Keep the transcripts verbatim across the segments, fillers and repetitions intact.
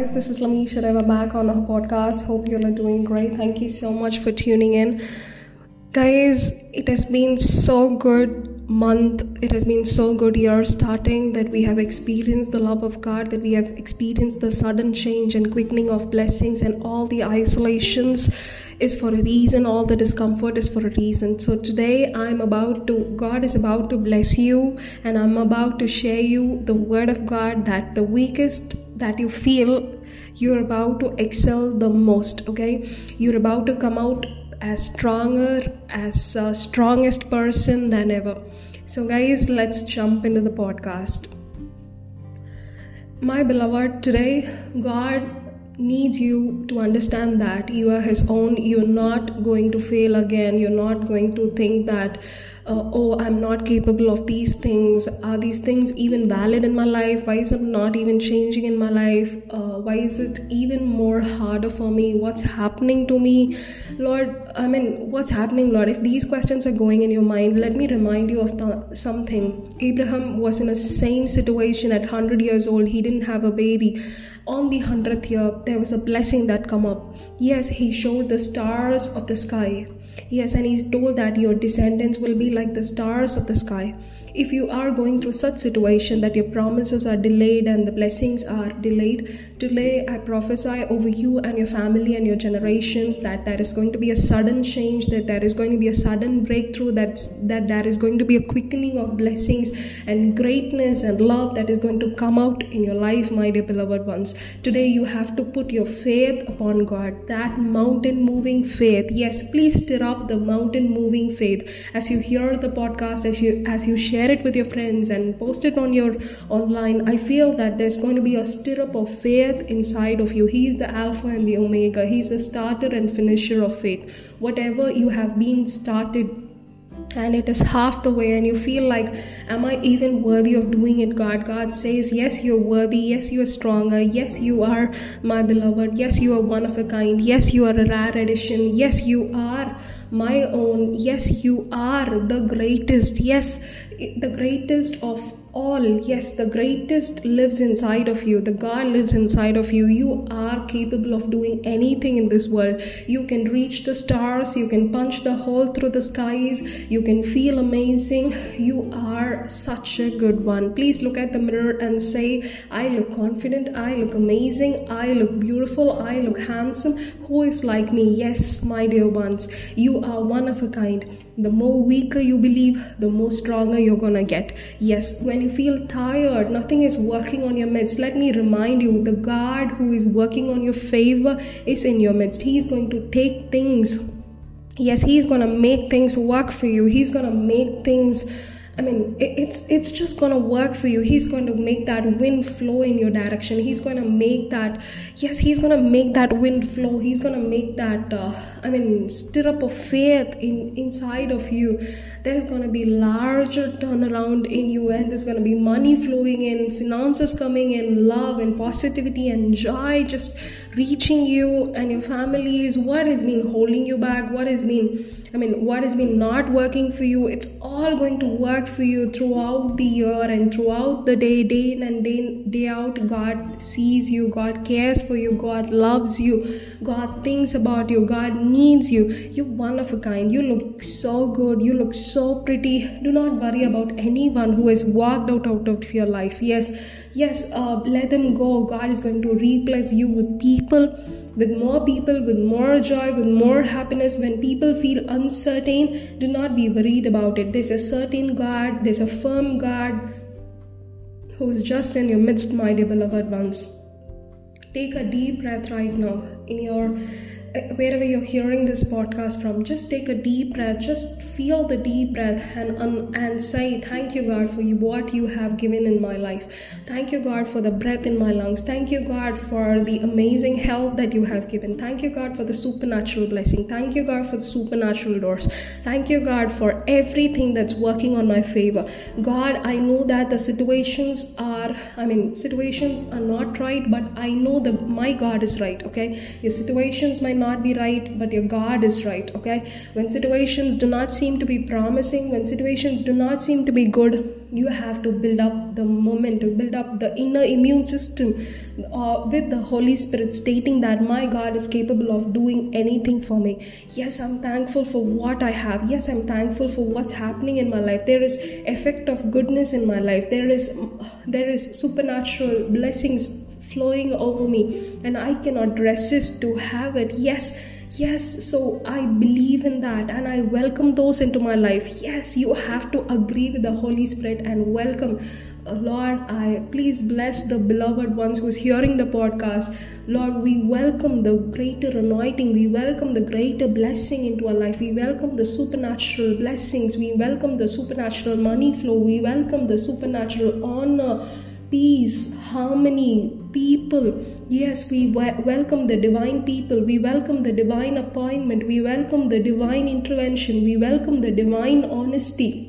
guys, this is Lamisha Reva back on our podcast. Hope you all are doing great. Thank you so much for tuning in. Guys, it has been so good month. It has been so good year starting that we have experienced the love of God, that we have experienced the sudden change and quickening of blessings, and all the isolations is for a reason, all the discomfort is for a reason. So today I'm about to, God is about to bless you, and I'm about to share you the word of God that the weakest that you feel, you're about to excel the most, okay? You're about to come out as stronger, as uh, strongest person than ever. So guys, let's jump into the podcast. My beloved, today God needs you to understand that you are his own. You're not going to fail again. You're not going to think that uh, oh I'm not capable of these things. Are these things even valid in my life? Why is it not even changing in my life? Uh, why is it even more harder for me? What's happening to me, Lord? I mean, what's happening, Lord? If these questions are going in your mind, let me remind you of th- something. Abraham was in the same situation at one hundred years old. He didn't have a baby. On the hundredth year, there was a blessing that come up. Yes, he showed the stars of the sky. Yes, and he's told that your descendants will be like the stars of the sky. If you are going through such situation that your promises are delayed and the blessings are delayed, today I prophesy over you and your family and your generations that there is going to be a sudden change, that there is going to be a sudden breakthrough, that, that there is going to be a quickening of blessings and greatness and love that is going to come out in your life, my dear beloved ones. Today you have to put your faith upon God, that mountain moving faith. Yes, please stir up the mountain moving faith as you hear the podcast, as you as you share it with your friends and post it on your online. I feel that there's going to be a stir up of faith inside of you. He is the Alpha and the Omega. He is the starter and finisher of faith. Whatever you have been started, and it is half the way, and you feel like, am I even worthy of doing it, God? God says, yes, you're worthy. Yes, you are stronger. Yes, you are my beloved. Yes, you are one of a kind. Yes, you are a rare edition. Yes, you are my own. Yes, you are the greatest. Yes, the greatest of all. Yes, the greatest lives inside of you. The God lives inside of you. You are capable of doing anything in this world. You can reach the stars. You can punch the hole through the skies. You can feel amazing. You are such a good one. Please look at the mirror and say, I look confident. I look amazing. I look beautiful. I look handsome. Who is like me? Yes, my dear ones, you are one of a kind. The more weaker you believe, the more stronger you're gonna get. Yes, when you feel tired, nothing is working on your midst, let me remind you, the God who is working on your favor is in your midst. He is going to take things. Yes, he is going to make things work for you. He's going to make things, I mean, it's it's just going to work for you. He's going to make that wind flow in your direction. He's going to make that, yes, he's going to make that wind flow. He's going to make that, uh, I mean, stir up of faith in inside of you. There's going to be larger turnaround in you, and there's going to be money flowing in, finances coming in, love and positivity and joy just reaching you and your families. What has been holding you back? What has been... I mean, what has been not working for you, it's all going to work for you throughout the year and throughout the day, day in and day, in, day out. God sees you. God cares for you. God loves you. God thinks about you. God needs you. You're one of a kind. You look so good. You look so pretty. Do not worry about anyone who has walked out, out of your life. Yes, yes, uh, let them go. God is going to replace you with people, with more people, with more joy, with more happiness. When people feel uncertain, do not be worried about it. There's a certain God, there's a firm God who is just in your midst, my dear beloved ones. Take a deep breath right now in your wherever you're hearing this podcast from. Just take a deep breath. Just feel the deep breath and um, and say, thank you, God, for you, what you have given in my life. Thank you, God, for the breath in my lungs. Thank you, God, for the amazing health that you have given. Thank you, God, for the supernatural blessing. Thank you, God, for the supernatural doors. Thank you, God, for everything that's working on my favor. God, I know that the situations are, I mean, situations are not right, but I know that my God is right, okay? Your situations might cannot be right, but your God is right. Okay, when situations do not seem to be promising, when situations do not seem to be good, you have to build up the momentum, build up the inner immune system uh, with the Holy Spirit, stating that my God is capable of doing anything for me. Yes, I'm thankful for what I have. Yes, I'm thankful for what's happening in my life. There is effect of goodness in my life. There is, there is supernatural blessings flowing over me, and I cannot resist to have it. Yes. Yes, so I believe in that and I welcome those into my life. Yes, you have to agree with the Holy Spirit and welcome. Lord, I please bless the beloved ones who is hearing the podcast. Lord, we welcome the greater anointing. We welcome the greater blessing into our life. We welcome the supernatural blessings. We welcome the supernatural money flow. We welcome the supernatural honor, peace, harmony, people. Yes, we w- welcome the divine people. We welcome the divine appointment. We welcome the divine intervention. We welcome the divine honesty.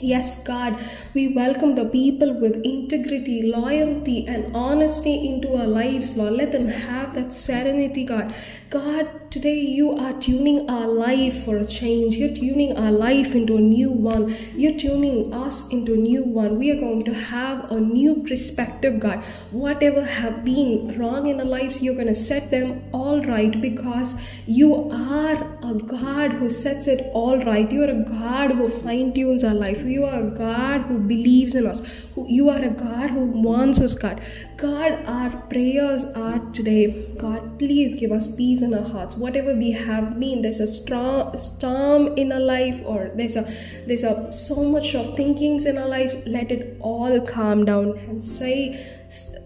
Yes, God, we welcome the people with integrity, loyalty, and honesty into our lives, Lord. Let them have that serenity, God. God, today you are tuning our life for a change. You're tuning our life into a new one. You're tuning us into a new one. We are going to have a new perspective, God. Whatever have been wrong in our lives, you're going to set them all right, because you are a God who sets it all right. You are a God who fine-tunes our life. You are a God who believes in us. You are a God who wants us, God. God, our prayers are today, God, please give us peace in our hearts. Whatever we have been, there's a strong storm in our life, or there's a there's a so much of thinkings in our life. Let it all calm down and say,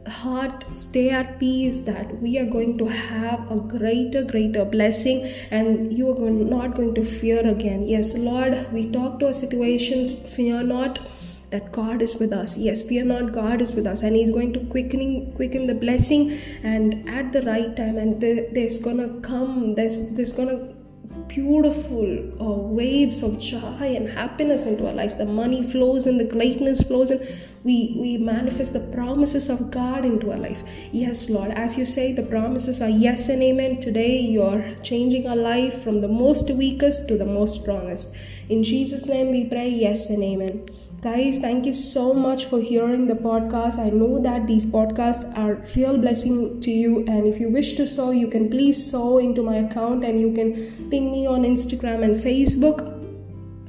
heart, stay at peace, that we are going to have a greater, greater blessing, and you are going, not going to fear again. Yes, Lord, we talk to our situations, fear not, that God is with us. Yes, fear not, God is with us, and He's going to quickening, quicken the blessing, and at the right time, and there, there's gonna come, there's there's gonna beautiful uh, waves of joy and happiness into our lives. The money flows and the greatness flows, and we we manifest the promises of God into our life. Yes, Lord, as you say, the promises are yes and amen. Today you're changing our life from the most weakest to the most strongest. In Jesus' name we pray, yes and amen. Guys, thank you so much for hearing the podcast. I know that these podcasts are real blessing to you, and if you wish to sow, you can please sow into my account, and you can ping me on Instagram and Facebook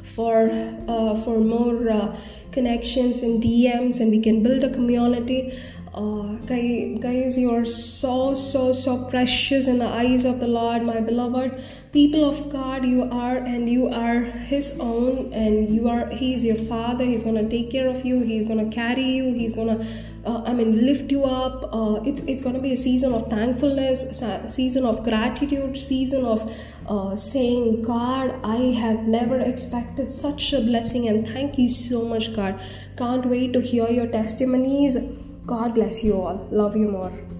for uh, for more uh, connections and D Ms, and we can build a community. Uh, guys, you are so, so, so precious in the eyes of the Lord, my beloved people of God. You are, and you are His own, and you are, He is your Father. He's gonna take care of you. He's gonna carry you. He's gonna, uh, I mean, lift you up. Uh, it's it's gonna be a season of thankfulness, season of gratitude, season of uh, saying, God, I have never expected such a blessing, and thank you so much, God. Can't wait to hear your testimonies. God bless you all. Love you more.